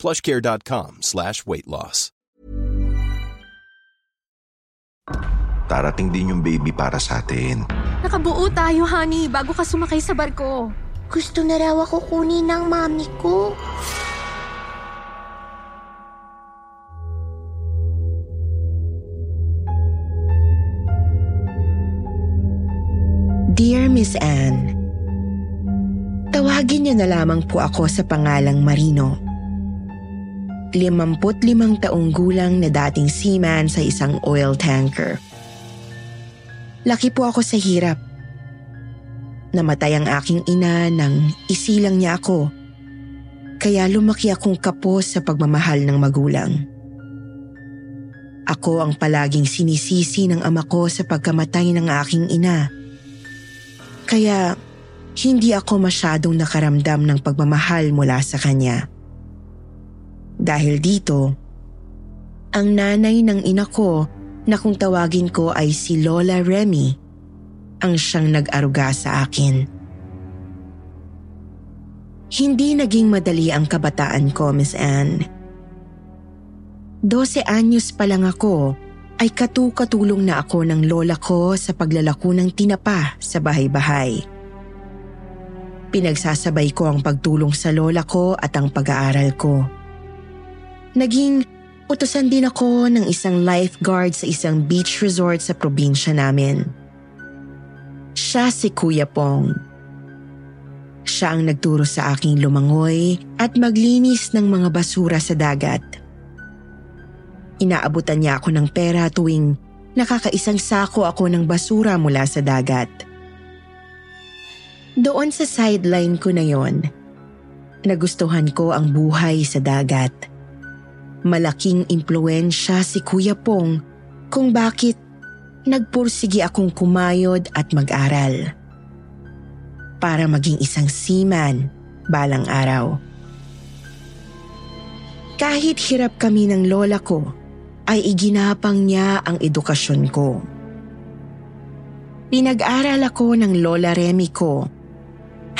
PlushCare.com/weight loss. Darating din yung baby para sa atin. Nakabuo tayo, honey, bago ka sumakay sa barko. Gusto na raw ako kunin ng mami ko. Dear Miss Anne, tawagin niyo na lamang po ako sa pangalang Marino. 55 taong gulang na dating seaman sa isang oil tanker. Laki po ako sa hirap. Namatay ang aking ina nang isilang niya ako. Kaya lumaki akong kapos sa pagmamahal ng magulang. Ako ang palaging sinisisi ng ama ko sa pagkamatay ng aking ina. Kaya hindi ako masyadong nakaramdam ng pagmamahal mula sa kanya. Dahil dito, ang nanay ng ina ko na kung tawagin ko ay si Lola Remy ang siyang nag-aruga sa akin. Hindi naging madali ang kabataan ko, Miss Anne. 12 anyos pa lang ako ay katukatulong na ako ng lola ko sa paglalako ng tinapa sa bahay-bahay. Pinagsasabay ko ang pagtulong sa lola ko at ang pag-aaral ko. Naging utusan din ako ng isang lifeguard sa isang beach resort sa probinsya namin. Siya si Kuya Pong. Siya ang nagturo sa aking lumangoy at maglinis ng mga basura sa dagat. Inaabutan niya ako ng pera tuwing nakakaisang sako ako ng basura mula sa dagat. Doon sa sideline ko na yon, nagustuhan ko ang buhay sa dagat. Malaking impluwensya si Kuya Pong kung bakit nagpursige akong kumayod at mag-aral. Para maging isang seaman balang araw. Kahit hirap kami ng lola ko, ay iginapang niya ang edukasyon ko. Pinag-aral ako ng Lola Remy ko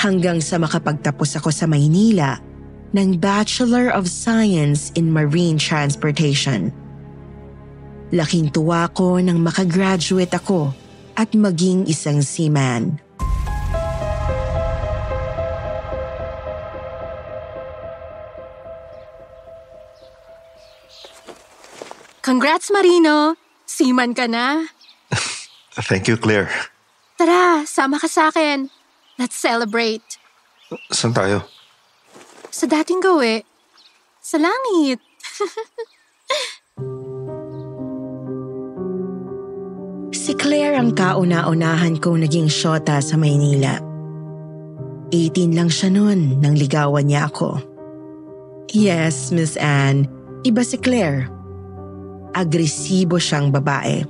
hanggang sa makapagtapos ako sa Maynila ng Bachelor of Science in Marine Transportation. Laking tuwa ko nang makagraduate ako at maging isang seaman. Congrats, Marino! Seaman ka na! Thank you, Claire. Tara, sama ka sa akin. Let's celebrate. Saan tayo? Sa dating gawi, sa langit. Si Claire ang kauna-unahan kong naging syota sa Maynila. 18 lang siya noon nang ligawan niya ako. Yes, Miss Anne, iba si Claire. Agresibo siyang babae.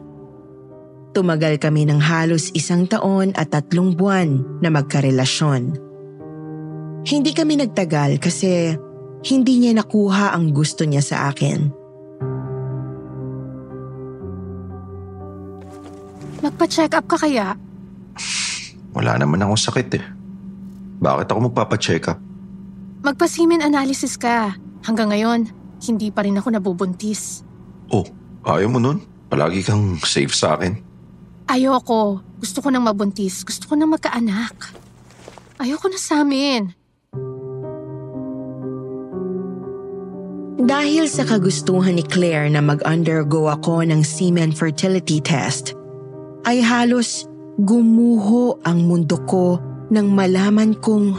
Tumagal kami ng halos 1 taon at 3 buwan na magkarelasyon. Hindi kami nagtagal kasi hindi niya nakuha ang gusto niya sa akin. Magpa-check up ka kaya? Wala naman akong sakit eh. Bakit ako magpapa-check up? Magpa-semen analysis ka. Hanggang ngayon, hindi pa rin ako nabubuntis. Oh, ayaw mo nun? Palagi kang safe sa akin. Ayoko. Gusto ko nang mabuntis. Gusto ko nang magkaanak. Ayoko na sa amin. Dahil sa kagustuhan ni Claire na mag-undergo ako ng semen fertility test, ay halos gumuho ang mundo ko nang malaman kong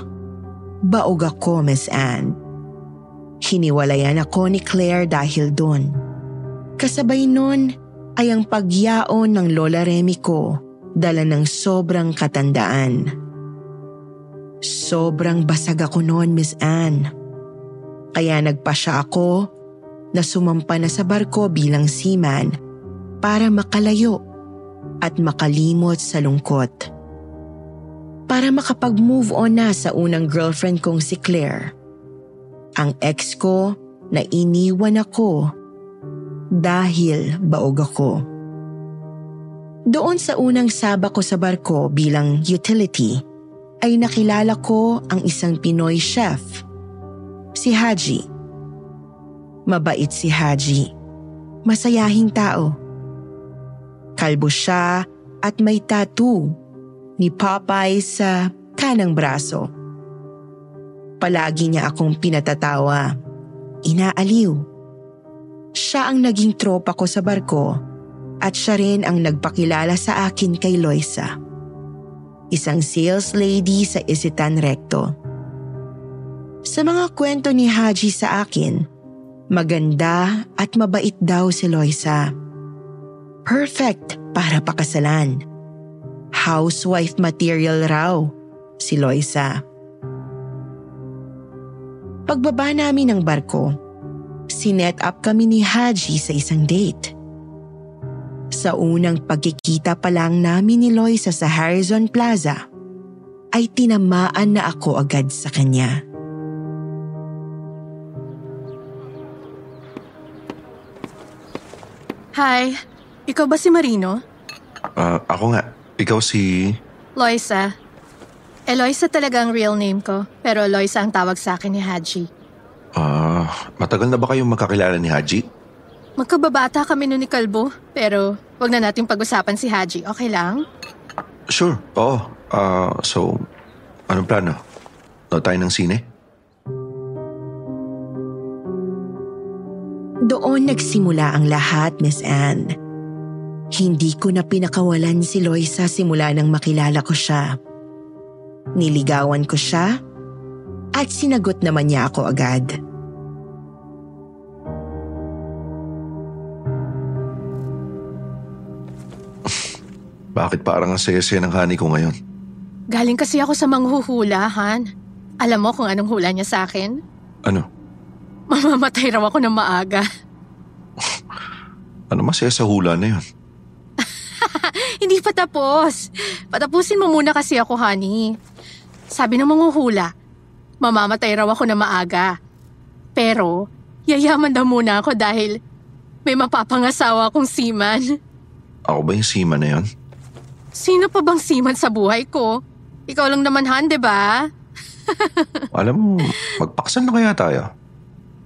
baog ako, Miss Anne. Hiniwalayan ako ni Claire dahil doon. Kasabay noon ay ang pagyaon ng Lola Remy ko, dala ng sobrang katandaan. Sobrang basag ako noon, Miss Anne. Kaya nagpasya ako na sumampa na sa barko bilang seaman para makalayo at makalimot sa lungkot. Para makapag-move on na sa unang girlfriend kong si Claire, ang ex ko na iniwan ako dahil baog ako. Doon sa unang sabak ko sa barko bilang utility, ay nakilala ko ang isang Pinoy chef, si Haji. Mabait si Haji, masayahing tao. Kalbo siya at may tattoo ni Popeye sa kanang braso. Palagi niya akong pinatatawa, inaaliw. Siya ang naging tropa ko sa barko at siya rin ang nagpakilala sa akin kay Loisa, isang sales lady sa Isitan Recto. Sa mga kwento ni Haji sa akin, maganda at mabait daw si Loisa. Perfect para pakasalan. Housewife material raw si Loisa. Pagbaba namin ng barko, sinet up kami ni Haji sa isang date. Sa unang pagkikita pa lang namin ni Loisa sa Harrison Plaza, ay tinamaan na ako agad sa kanya. Hi, ikaw ba si Marino? Ako nga. Ikaw si... Loisa. Loisa talaga ang real name ko, pero Loisa ang tawag sa akin ni Haji. Matagal na ba kayong magkakilala ni Haji? Magkababata kami nun ni Kalbo, pero wag na nating pag-usapan si Haji, okay lang? Sure, oo. So, anong plano? Doon tayo ng sine? Doon nagsimula ang lahat, Miss Anne. Hindi ko na pinakawalan si Loisa simula nang makilala ko siya. Niligawan ko siya at sinagot naman niya ako agad. Bakit parang ang saya-saya ng honey ko ngayon? Galing kasi ako sa manghuhulahan. Alam mo kung anong hula niya sa akin? Ano? Mamamatay raw ako ng maaga. Ano masaya sa hula na yun? Hindi pa tapos. Patapusin mo muna kasi ako, honey. Sabi ng manghuhula, mamamatay raw ako ng maaga. Pero, yayaman daw muna ako dahil may mapapangasawa akong seaman. Ako ba yung seaman na yun? Sino pa bang seaman sa buhay ko? Ikaw lang naman, Han, diba? Alam mo, magpakasal na kaya tayo?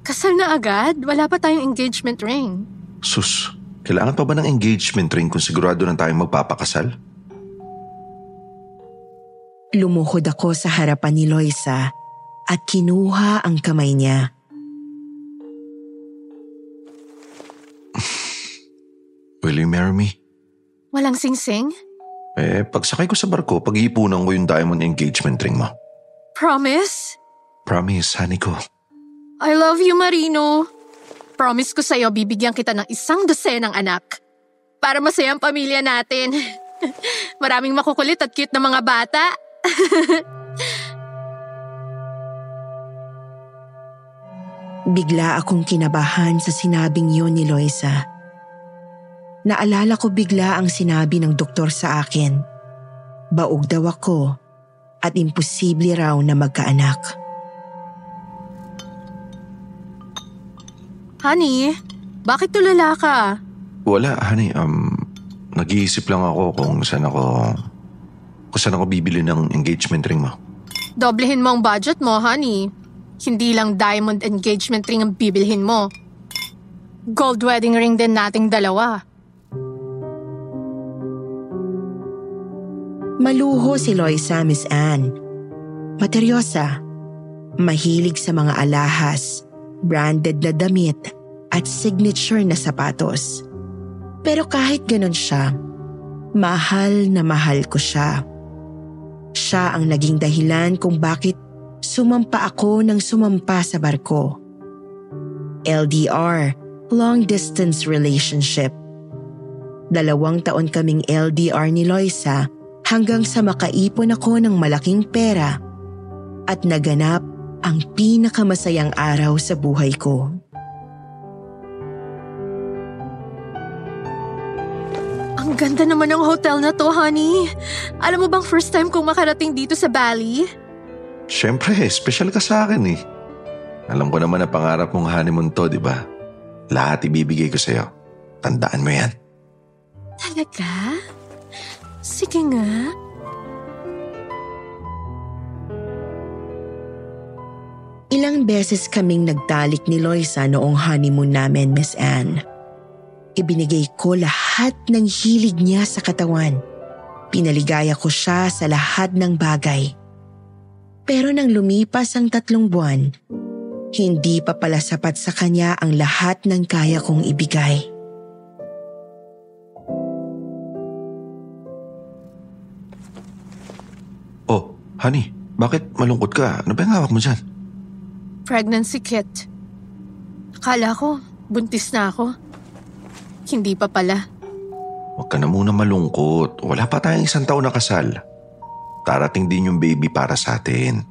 Kasal na agad? Wala pa tayong engagement ring. Sus, kailangan pa ba ng engagement ring kung sigurado na tayong magpapakasal? Lumuhod ako sa harapan ni Loisa at kinuha ang kamay niya. Will you marry me? Walang singsing? Pagsakay ko sa barko, pag-iipunan ko yung diamond engagement ring mo. Promise? Promise, honey ko. I love you, Marino. Promise ko sa'yo, bibigyan kita ng 100 anak. Para masaya ang pamilya natin. Maraming makukulit at cute na mga bata. Bigla akong kinabahan sa sinabing yun ni Loisa. Naalala ko bigla ang sinabi ng doktor sa akin. Baog daw ako at imposible raw na magkaanak. Honey, bakit tulala ka? Wala, honey. Nag-iisip lang ako kung saan ako bibili ng engagement ring mo. Doblehin mo ang budget mo, honey. Hindi lang diamond engagement ring ang bibilhin mo. Gold wedding ring din nating dalawa. Maluho si Loisa, Miss Anne. Materyosa. Mahilig sa mga alahas, branded na damit at signature na sapatos. Pero kahit ganun siya, mahal na mahal ko siya. Siya ang naging dahilan kung bakit sumampa ako ng sumampa sa barko. LDR, long distance relationship. 2 taon kaming LDR ni Loisa hanggang sa makaipon ako ng malaking pera at naganap ang pinakamasayang araw sa buhay ko. Ang ganda naman ng hotel na to, honey. Alam mo bang first time kong makarating dito sa Bali? Siyempre, special ka sa akin eh. Alam ko naman na pangarap mong honeymoon to, di ba? Lahat ibibigay ko sa'yo. Tandaan mo yan. Talaga? Sige nga. Ilang beses kaming nagtalik ni Loisa noong honeymoon namin, Miss Anne. Ibinigay ko lahat ng hilig niya sa katawan. Pinaligaya ko siya sa lahat ng bagay. Pero nang lumipas ang 3 buwan, hindi pa pala sapat sa kanya ang lahat ng kaya kong ibigay. Oh, honey, bakit malungkot ka? Ano ba yung hawak mo dyan? Pregnancy kit. Akala ko, buntis na ako. Hindi pa pala. Huwag ka na muna malungkot. Wala pa tayong 1 taon na kasal. Darating din yung baby para sa atin.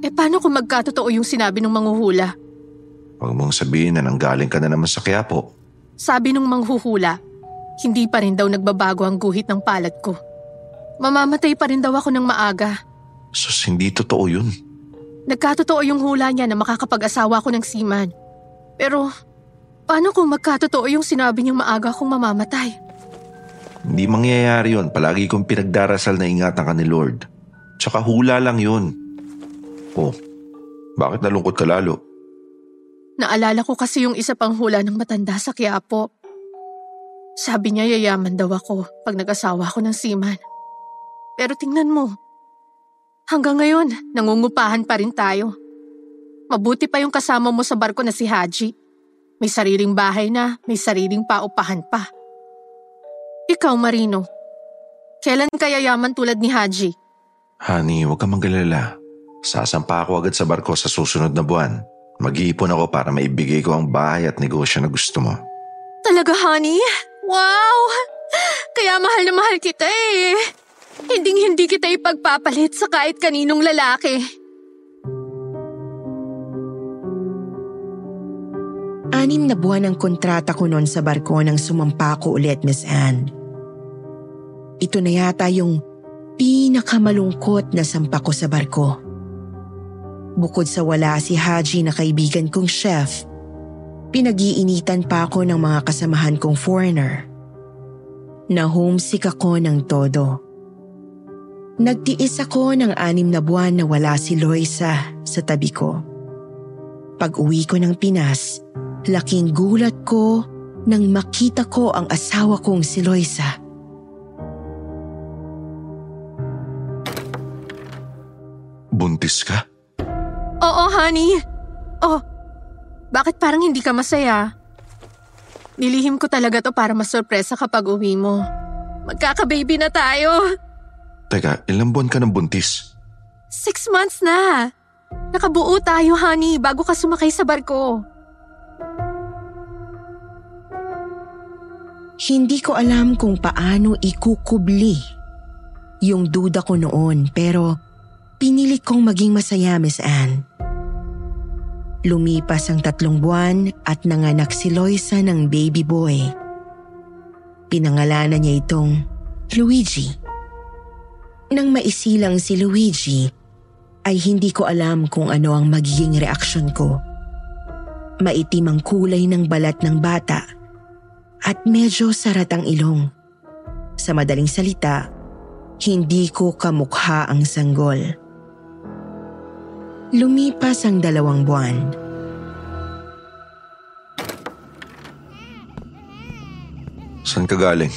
Eh paano kung magkatotoo yung sinabi ng manghuhula? Huwag mong sabihin na nanggaling ka na naman sa Quiapo. Sabi ng manghuhula, hindi pa rin daw nagbabago ang guhit ng palad ko. Mamamatay pa rin daw ako ng maaga. Sus, hindi totoo yun. Nagkatotoo yung hula niya na makakapag-asawa ko ng seaman. Pero, paano kung magkatotoo yung sinabi niyang maaga akong mamamatay? Hindi mangyayari yun. Palagi kong pinagdarasal na ingatan ka ni Lord. Tsaka hula lang yun. Oh, bakit nalungkot ka lalo? Naalala ko kasi yung isa pang hula ng matanda sa Quiapo. Sabi niya yayaman daw ako pag nag-asawa ko ng seaman. Pero tingnan mo. Hanggang ngayon, nangungupahan pa rin tayo. Mabuti pa yung kasama mo sa barko na si Haji. May sariling bahay na, may sariling paupahan pa. Ikaw, Marino, kailan ka yayaman tulad ni Haji? Honey, huwag ka manggalala. Sasampa ako agad sa barko sa susunod na buwan. Mag-iipon ako para maibigay ko ang bahay at negosyo na gusto mo. Talaga, honey? Wow! Kaya mahal na mahal kita eh. Hindi kita ipagpapalit sa kahit kaninong lalaki. Anim na buwan ang kontrata ko noon sa barko nang sumampa ko ulit, Miss Anne. Ito na yata yung pinakamalungkot na sampa ko sa barko. Bukod sa wala si Haji na kaibigan kong chef, pinag-iinitan pa ako ng mga kasamahan kong foreigner. Na-homesick ako ng todo. Nagtiis ako ng 6 na buwan na wala si Loisa sa tabi ko. Pag-uwi ko ng Pinas, laking gulat ko nang makita ko ang asawa kong si Loisa. Buntis ka? Oo, honey. Oh, bakit parang hindi ka masaya? Nilihim ko talaga to para masurpresa kapag uwi mo. Magkaka-baby na tayo! Teka, ilang buwan ka ng buntis? 6 months na. Nakabuo tayo, honey, bago ka sumakay sa barko. Hindi ko alam kung paano ikukubli yung duda ko noon, pero pinili kong maging masaya, Miss Anne. Lumipas ang 3 buwan at nanganak si Loisa ng baby boy. Pinangalanan niya itong Luigi. Nang maisilang si Luigi, ay hindi ko alam kung ano ang magiging reaksyon ko. Maitim ang kulay ng balat ng bata at medyo sarat ang ilong. Sa madaling salita, hindi ko kamukha ang sanggol. Lumipas ang 2 buwan. Saan ka galing?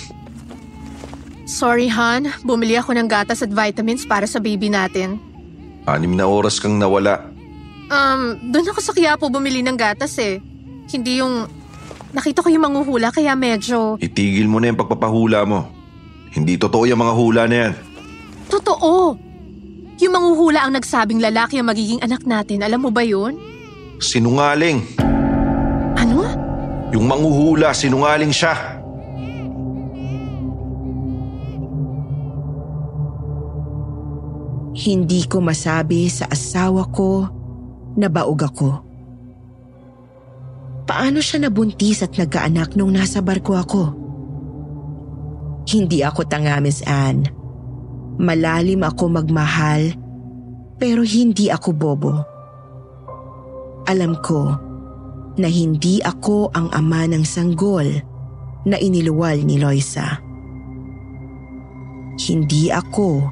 Sorry, Han. Bumili ako ng gatas at vitamins para sa baby natin. 6 na oras kang nawala. Doon ako sa Quiapo bumili ng gatas eh. Hindi yung... Nakita ko yung manghuhula kaya medyo... Itigil mo na yung pagpapahula mo. Hindi totoo yung mga hula na yan. Totoo! Yung manghuhula ang nagsabing lalaki ang magiging anak natin. Alam mo ba yun? Sinungaling! Ano? Yung manghuhula, sinungaling siya. Hindi ko masabi sa asawa ko na baog ako. Paano siya nabuntis at nagkaanak nung nasa barko ako? Hindi ako tanga, Miss Anne. Malalim ako magmahal, pero hindi ako bobo. Alam ko na hindi ako ang ama ng sanggol na iniluwal ni Loisa. Hindi ako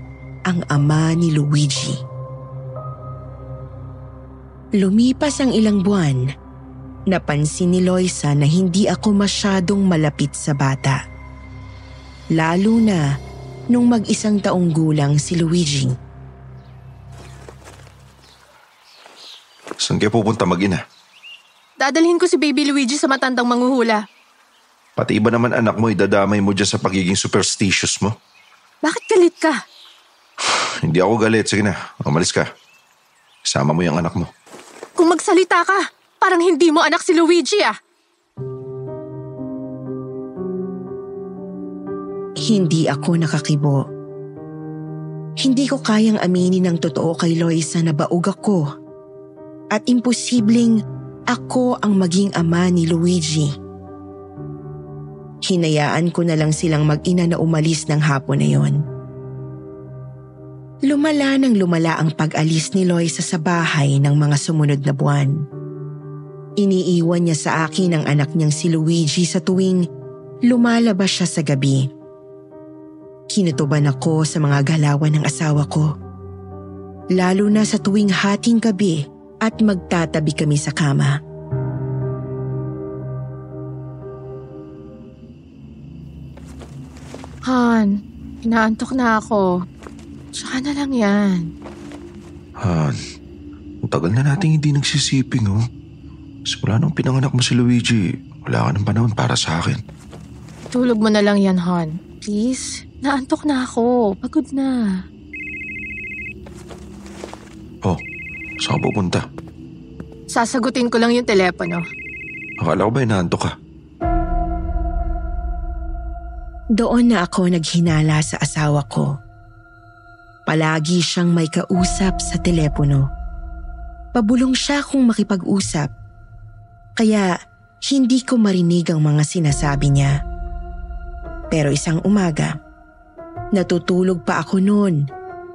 ang ama ni Luigi. Lumipas ang ilang buwan, napansin ni Loisa na hindi ako masyadong malapit sa bata. Lalo na nung mag-isang taong gulang si Luigi. Saan kayo pupunta mag-ina? Dadalhin ko si Baby Luigi sa matandang manghuhula. Pati iba naman anak mo, idadamay mo dyan sa pagiging superstitious mo. Bakit galit ka? Hindi ako galit. Sige na, umalis ka. Sama mo yung anak mo. Kung magsalita ka, parang hindi mo anak si Luigi ah. Hindi ako nakakibo. Hindi ko kayang aminin ng totoo kay Loisa na baog ako. At imposibleng ako ang maging ama ni Luigi. Hinayaan ko na lang silang mag-ina na umalis ng hapon na yon. Lumala nang lumala ang pag-alis ni Loisa sa bahay ng mga sumunod na buwan. Iniiwan niya sa akin ang anak niyang si Luigi sa tuwing lumalabas siya sa gabi. Kinutuban ako sa mga galawan ng asawa ko. Lalo na sa tuwing hating gabi at magtatabi kami sa kama. Han, inaantok na ako. Tsaka na lang yan. Han, ang tagal na nating hindi nagsisiping oh. Simula nung pinanganak mo si Luigi, wala ka ng panahon para sa akin. Tulog mo na lang yan, Han. Please, naantok na ako. Pagod na. Oh, saan ka pupunta? Sasagutin ko lang yung telepono. Akala ko ba inaantok ka? Doon na ako naghinala sa asawa ko. Palagi siyang may kausap sa telepono. Pabulong siya kung makipag-usap. Kaya hindi ko marinig ang mga sinasabi niya. Pero isang umaga, natutulog pa ako noon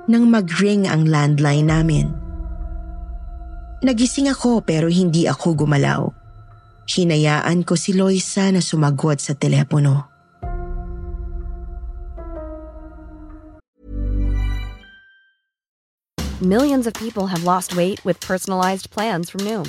nang mag-ring ang landline namin. Nagising ako pero hindi ako gumalaw. Hinayaan ko si Loisa na sumagot sa telepono. Millions of people have lost weight with personalized plans from Noom.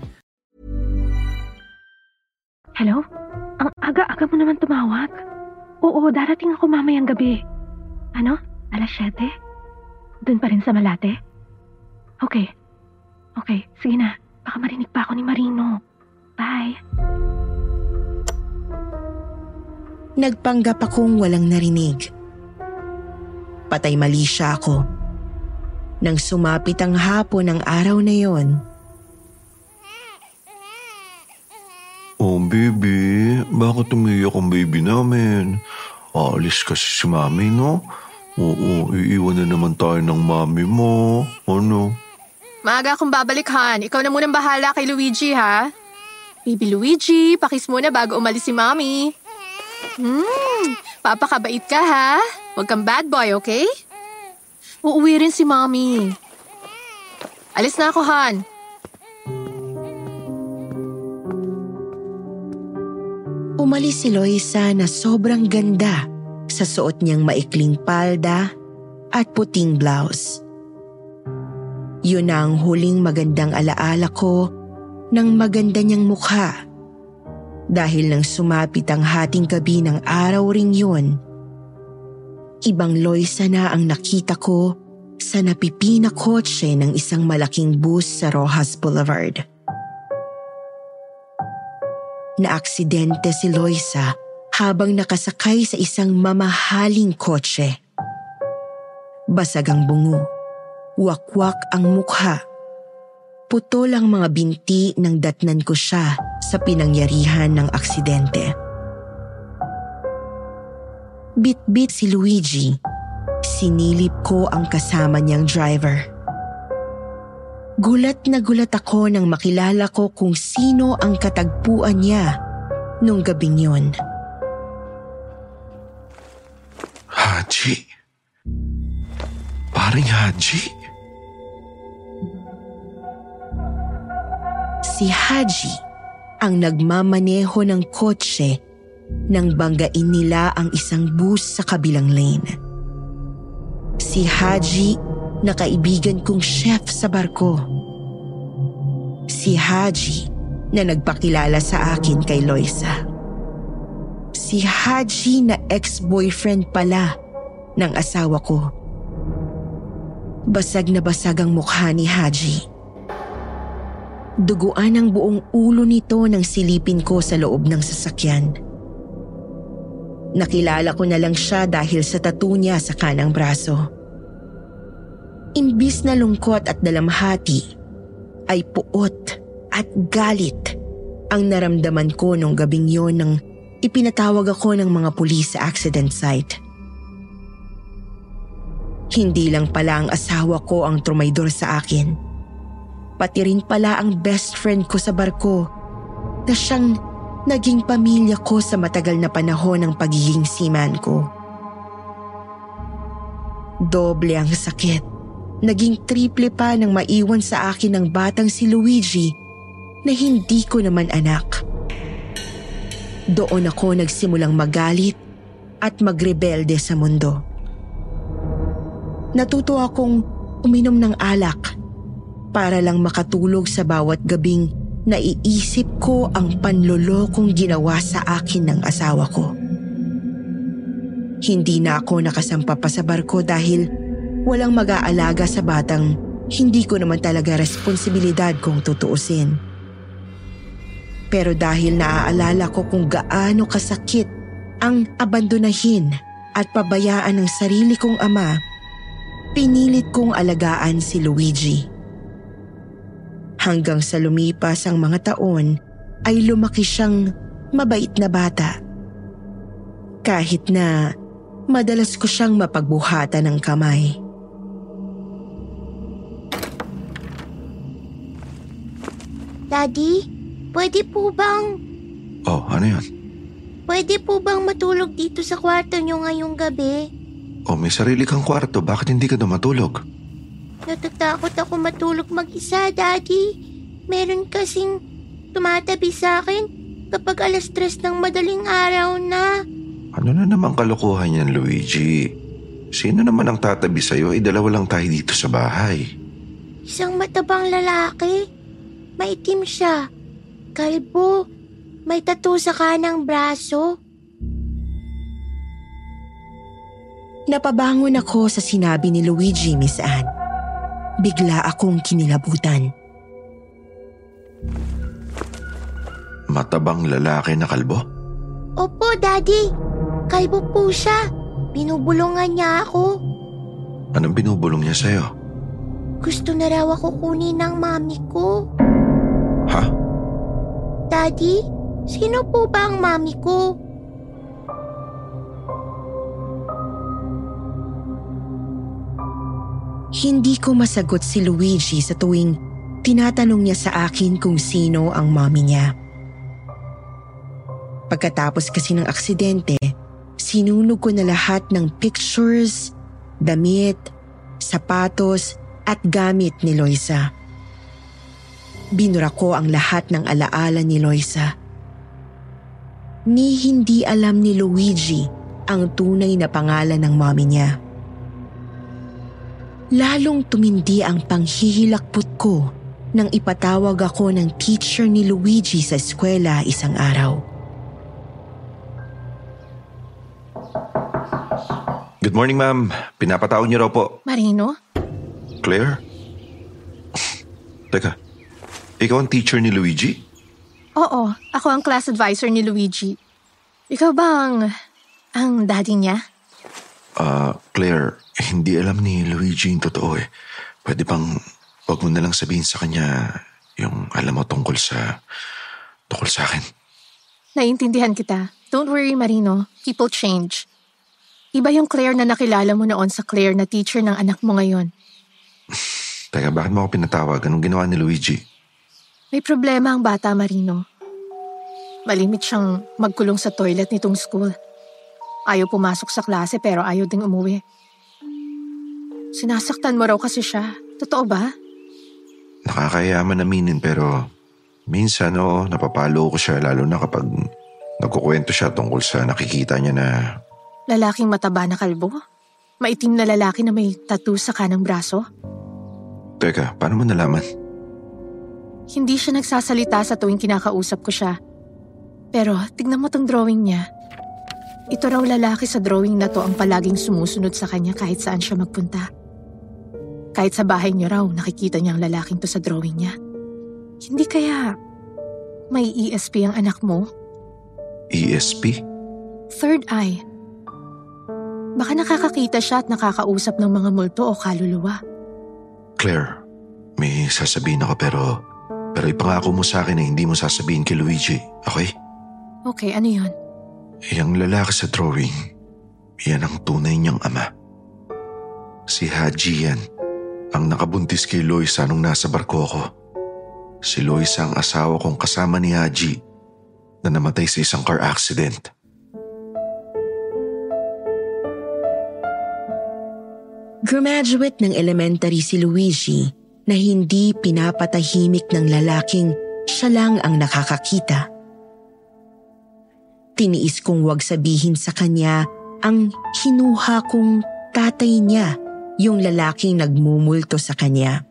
Hello? Ang aga-aga mo naman tumawag. Oo, darating ako mamayang gabi. Ano? 7:00? Doon pa rin sa Malate? Okay. Okay, sige na. Baka marinig pa ako ni Marino. Bye. Nagpanggap akong walang narinig. Patay mali siya ako. Nang sumapit ang hapon ng araw na yon. Oh baby, bakit umiyak ang baby namin? Aalis kasi si mami, no? Oo, iiwan na naman tayo ng mami mo. Ano? Maaga akong babalik, Han. Ikaw na munang bahala kay Luigi, ha? Baby Luigi, pakis muna bago umalis si mami. Papakabait ka, ha? Huwag kang bad boy, okay? Uuwi rin si mami. Alis na ako, Han. Umalis si Loisa na sobrang ganda sa suot niyang maikling palda at puting blouse. Yun na ang huling magandang alaala ko ng maganda niyang mukha. Dahil nang sumapit ang hating gabi ng araw ring yun, ibang Loysa na ang nakita ko sa napipi na kotse ng isang malaking bus sa Rojas Boulevard. Naaksidente si Loysa habang nakasakay sa isang mamahaling kotse. Basag ang bungo, wakwak ang mukha. Putol ang mga binti nang datnan ko siya sa pinangyarihan ng aksidente. Bit-bit si Luigi. Sinilip ko ang kasama niyang driver. Gulat na gulat ako nang makilala ko kung sino ang katagpuan niya nung gabing yun. Haji? Paring Haji? Si Haji ang nagmamaneho ng kotse nang banggain nila ang isang bus sa kabilang lane. Si Haji na kaibigan kong chef sa barko. Si Haji na nagpakilala sa akin kay Loysa. Si Haji na ex-boyfriend pala ng asawa ko. Basag na basag ang mukha ni Haji. Duguan ang buong ulo nito nang silipin ko sa loob ng sasakyan. Nakilala ko na lang siya dahil sa tattoo niya sa kanang braso. Imbis na lungkot at dalamhati, ay puot at galit ang naramdaman ko nung gabing yon nang ipinatawag ako ng mga pulis sa accident site. Hindi lang pala ang asawa ko ang trumaydor sa akin. Pati rin pala ang best friend ko sa barko na siyang naging pamilya ko sa matagal na panahon ng pagiging seaman ko. Doble ang sakit. Naging triple pa nang maiwan sa akin ng batang si Luigi na hindi ko naman anak. Doon ako nagsimulang magalit at magrebelde sa mundo. Natuto akong uminom ng alak para lang makatulog sa bawat gabing naiisip ko ang panlolokong ginawa sa akin ng asawa ko. Hindi na ako nakasampa pa sa barko dahil walang mag-aalaga sa batang hindi ko naman talaga responsibilidad kung tutuusin. Pero dahil naaalala ko kung gaano kasakit ang abandonahin at pabayaan ng sarili kong ama, pinilit kong alagaan si Luigi. Hanggang sa lumipas ang mga taon ay lumaki siyang mabait na bata. Kahit na madalas ko siyang mapagbuhatan ng kamay. Daddy, pwede po bang... Oh, ano yan? Pwede po bang matulog dito sa kwarto niyo ngayong gabi? Oh, may sarili kang kwarto. Bakit hindi ka na matulog? Natatakot ako matulog mag-isa, Daddy. Meron kasing tumatabi sa akin kapag 3:00 ng madaling araw na. Ano na naman kalokohan yan, Luigi? Sino naman ang tatabi sa'yo? Dalawa lang tayo dito sa bahay. Isang matabang lalaki. Maitim siya. Kalbo. May tattoo sa kanang braso. Napabangon ako sa sinabi ni Luigi, Miss Ann. Bigla akong kinilabutan. Matabang lalaki na kalbo? Opo, Daddy. Kalbo po siya. Binubulungan niya ako. Anong binubulong niya sa'yo? Gusto na raw ako kunin ng mami ko. Ha? Daddy, sino po ba ang mami ko? Hindi ko masagot si Luigi sa tuwing tinatanong niya sa akin kung sino ang mami niya. Pagkatapos kasi ng aksidente, sinunog ko na lahat ng pictures, damit, sapatos at gamit ni Loysa. Binura ko ang lahat ng alaala ni Loysa. Ni hindi alam ni Luigi ang tunay na pangalan ng mami niya. Lalong tumindi ang panghihilakbot ko nang ipatawag ako ng teacher ni Luigi sa eskwela isang araw. Good morning, ma'am. Pinapatawag niyo raw po. Marino? Claire? Teka, ikaw ang teacher ni Luigi? Oo, ako ang class advisor ni Luigi. Ikaw ba ang daddy niya? Claire, hindi alam ni Luigi yung totoo eh. Pwede bang wag mo na lang sabihin sa kanya yung alam mo tungkol sa akin? Naiintindihan kita. Don't worry, Marino. People change. Iba yung Claire na nakilala mo noon sa Claire na teacher ng anak mo ngayon. Teka, bakit mo ako pinatawag? Anong ginawa ni Luigi? May problema ang bata, Marino. Malimit siyang magkulong sa toilet nitong school. Ayaw pumasok sa klase pero ayaw ding umuwi. Sinasaktan mo raw kasi siya. Totoo ba? Nakakayaman aminin pero minsan oo, napapalo ko siya lalo na kapag nagkukwento siya tungkol sa nakikita niya na... Lalaking mataba na kalbo? Maitim na lalaki na may tattoo sa kanang braso? Teka, paano mo nalaman? Hindi siya nagsasalita sa tuwing kinakausap ko siya. Pero tignan mo tong drawing niya. Ito raw lalaki sa drawing na to ang palaging sumusunod sa kanya kahit saan siya magpunta. Kahit sa bahay niyo raw, nakikita niya ang lalaking to sa drawing niya. Hindi kaya may ESP ang anak mo? ESP? Third eye. Baka nakakakita siya at nakakausap ng mga multo o kaluluwa. Claire, may sasabihin ako pero ipangako mo sa akin na hindi mo sasabihin kay Luigi, okay? Okay, ano yun? Yung lalaki sa drawing, yan ang tunay niyang ama. Si Haji yan, ang nakabuntis kay Loisa nung nasa barko ako. Si Loisa ang asawa kong kasama ni Haji na namatay sa isang car accident. Graduate ng elementary si Luigi na hindi pinapatahimik ng lalaking siya lang ang nakakakita. Tiniis kong wag sabihin sa kanya ang kinuha kong tatay niya, yung lalaking nagmumulto sa kanya.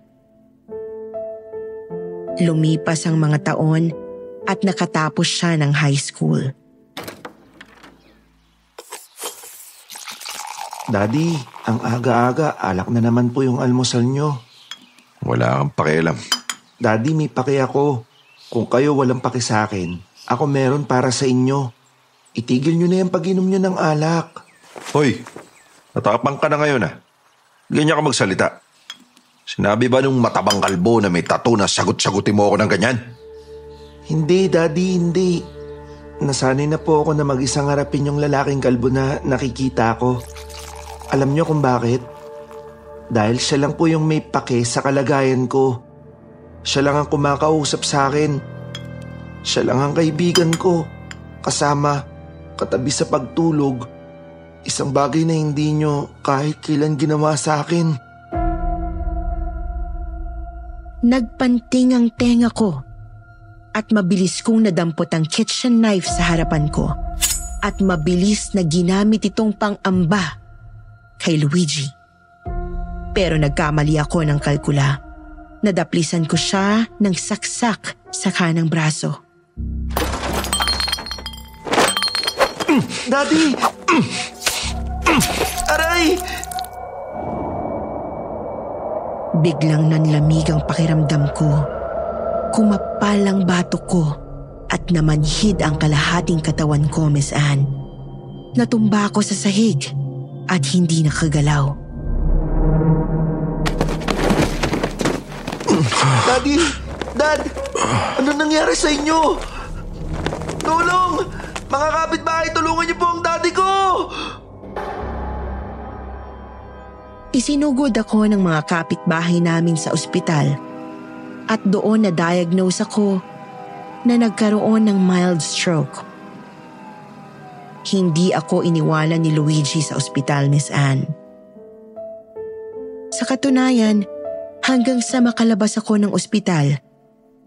Lumipas ang mga taon at nakatapos siya ng high school. Daddy, ang aga-aga, alak na naman po yung almusal nyo. Wala kang pakialam. Daddy, may paki ako. Kung kayo walang paki sa akin, ako meron para sa inyo. Itigil nyo na yung pag-inom nyo ng alak. Hoy, natakapang ka na ngayon ah. Ganyan ka magsalita. Sinabi ba nung matabang kalbo na may tattoo na sagot-sagutin mo ako ng ganyan? Hindi, Daddy, hindi. Nasanay na po ako na mag-isang harapin yung lalaking kalbo na nakikita ko. Alam nyo kung bakit? Dahil siya lang po yung may pake sa kalagayan ko. Siya lang ang kumakausap sa akin. Siya lang ang kaibigan ko. Kasama, katabi sa pagtulog, isang bagay na hindi nyo kahit kailan ginawa sa akin. Nagpanting ang tenga ko at mabilis kong nadampot ang kitchen knife sa harapan ko at mabilis na ginamit itong pang-amba kay Luigi. Pero nagkamali ako ng kalkula. Nadaplisan ko siya ng saksak sa kanang braso. Daddy! Aray! Biglang nanlamig ang pakiramdam ko. Kumapal ang batok ko at namanhid ang kalahating katawan ko, Miss Anne. Natumba ako sa sahig at hindi nakagalaw. Daddy! Dad! Ano nangyari sa inyo? Tulong! Mga kapitbahay, tulungan niyo po ang daddy ko! Isinugod ako ng mga kapitbahay namin sa ospital at doon na-diagnose ako na nagkaroon ng mild stroke. Hindi ako iniwala ni Luigi sa ospital, Miss Anne. Sa katunayan, hanggang sa makalabas ako ng ospital,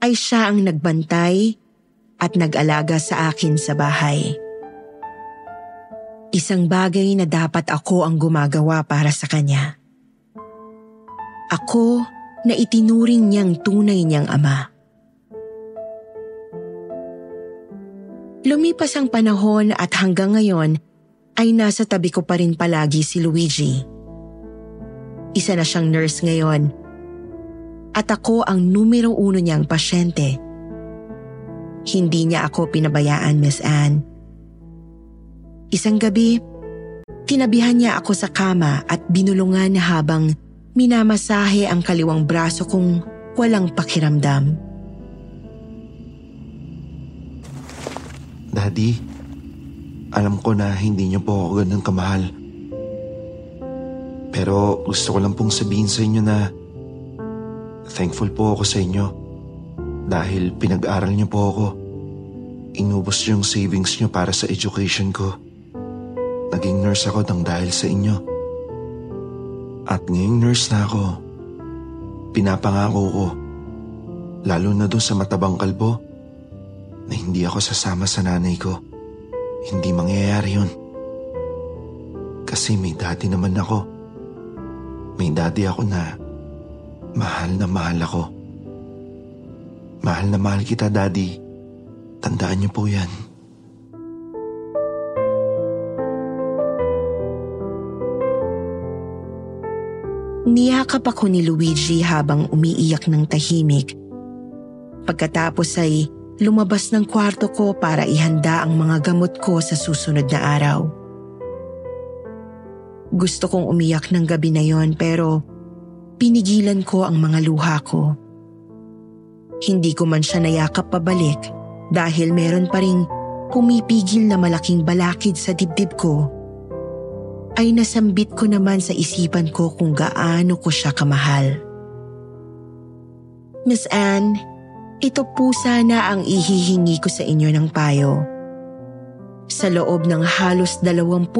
ay siya ang nagbantay at nag-alaga sa akin sa bahay. Isang bagay na dapat ako ang gumagawa para sa kanya. ako na itinuring niyang tunay niyang ama. Lumipas ang panahon at hanggang ngayon ay nasa tabi ko pa rin palagi si Luigi. Isa na siyang nurse ngayon at ako ang numero 1 niyang pasyente. Hindi niya ako pinabayaan, Miss Anne. Isang gabi, tinabihan niya ako sa kama at binulungan habang minamasahe ang kaliwang braso kong walang pakiramdam. Daddy, alam ko na hindi niyo po ako ganun kamahal. Pero gusto ko lang pong sabihin sa inyo na thankful po ako sa inyo dahil pinag-aral niyo po ako. Inubos yung savings niyo para sa education ko. Naging nurse ako nang dahil sa inyo. At ngayong nurse na ako, pinapangako ko, lalo na doon sa matabang kalbo, na hindi ako sasama sa nanay ko. Hindi mangyayari yun. Kasi may daddy naman ako. May daddy ako na mahal ako. Mahal na mahal kita, daddy. Tandaan niyo po yan. Niyakap ako ni Luigi habang umiiyak ng tahimik. Pagkatapos ay lumabas ng kwarto ko para ihanda ang mga gamot ko sa susunod na araw. Gusto kong umiyak ng gabi na yon pero pinigilan ko ang mga luha ko. Hindi ko man siya nayakap pabalik dahil meron pa ring pumipigil na malaking balakid sa dibdib ko. Ay nasambit ko naman sa isipan ko kung gaano ko siya kamahal. Miss Anne, ito po sana ang ihihingi ko sa inyo ng payo. Sa loob ng halos 25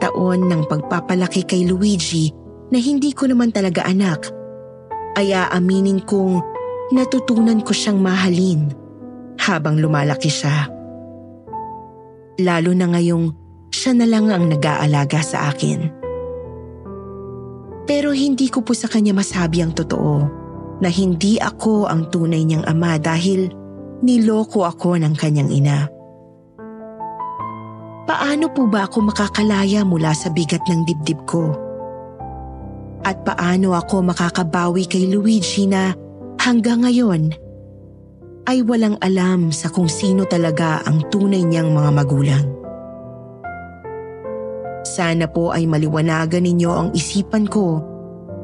taon ng pagpapalaki kay Luigi na hindi ko naman talaga anak, ay aaminin kong natutunan ko siyang mahalin habang lumalaki siya. Lalo na ngayong siya na lang ang nag-aalaga sa akin. Pero hindi ko po sa kanya masabi ang totoo na hindi ako ang tunay niyang ama dahil niloko ako ng kanyang ina. Paano po ba ako makakalaya mula sa bigat ng dibdib ko? At paano ako makakabawi kay Luigi na hanggang ngayon ay walang alam sa kung sino talaga ang tunay niyang mga magulang? Sana po ay maliwanagan ninyo ang isipan ko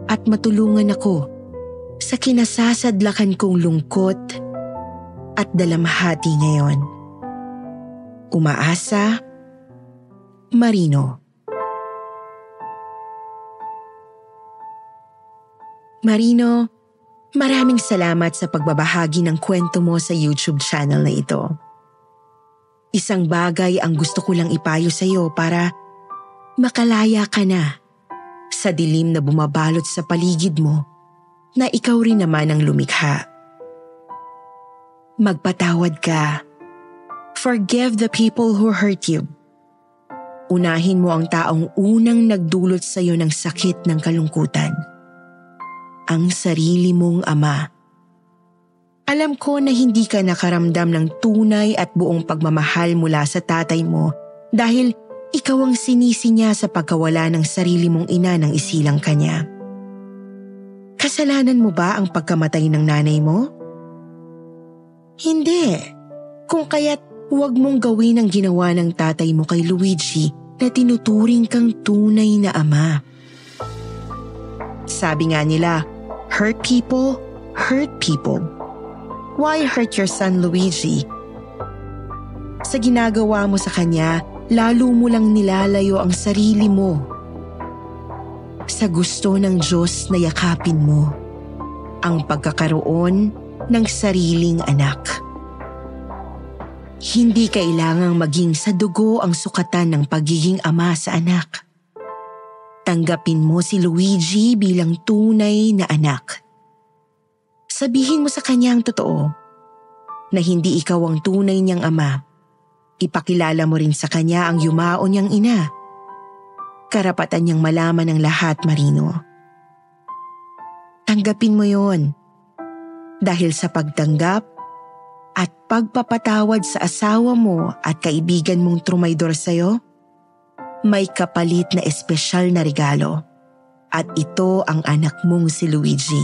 at matulungan ako sa kinasasadlakan kong lungkot at dalamhati ngayon. Umaasa, Marino. Marino, maraming salamat sa pagbabahagi ng kwento mo sa YouTube channel na ito. Isang bagay ang gusto ko lang ipayo sa iyo para makalaya ka na sa dilim na bumabalot sa paligid mo na ikaw rin naman ang lumikha. Magpatawad ka. Forgive the people who hurt you. Unahin mo ang taong unang nagdulot sa iyo ng sakit ng kalungkutan. Ang sarili mong ama. Alam ko na hindi ka nakaramdam ng tunay at buong pagmamahal mula sa tatay mo dahil ikaw ang sinisi niya sa pagkawala ng sarili mong ina nang isilang kanya. Kasalanan mo ba ang pagkamatay ng nanay mo? Hindi. Kung kaya't huwag mong gawin ang ginawa ng tatay mo kay Luigi na tinuturing kang tunay na ama. Sabi nga nila, hurt people, hurt people. Why hurt your son, Luigi? Sa ginagawa mo sa kanya, lalo mo lang nilalayo ang sarili mo sa gusto ng Diyos na yakapin mo ang pagkakaroon ng sariling anak. Hindi kailangang maging sa dugo ang sukatan ng pagiging ama sa anak. Tanggapin mo si Luigi bilang tunay na anak. Sabihin mo sa kanya ang totoo na hindi ikaw ang tunay niyang ama. Ipakilala mo rin sa kanya ang yumao niyang ina. Karapatan niyang malaman ang lahat, Marino. Tanggapin mo yon. Dahil sa pagtanggap at pagpapatawad sa asawa mo at kaibigan mong trumaydor sa'yo, may kapalit na espesyal na regalo. At ito ang anak mong si Luigi.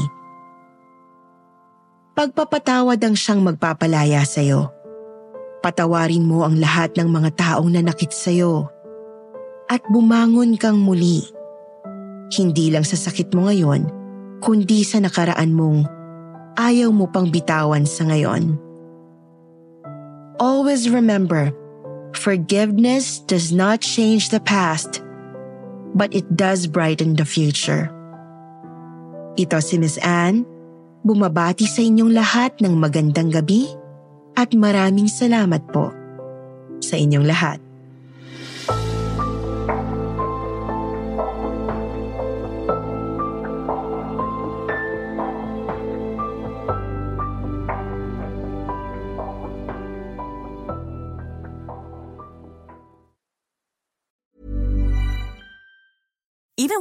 Pagpapatawad ang siyang magpapalaya sa'yo. Patawarin mo ang lahat ng mga taong nanakit sa'yo. At bumangon kang muli. Hindi lang sa sakit mo ngayon, kundi sa nakaraan mong ayaw mo pang bitawan sa ngayon. Always remember, forgiveness does not change the past, but it does brighten the future. Ito si Ms. Ann, bumabati sa inyong lahat ng magandang gabi at maraming salamat po sa inyong lahat. Even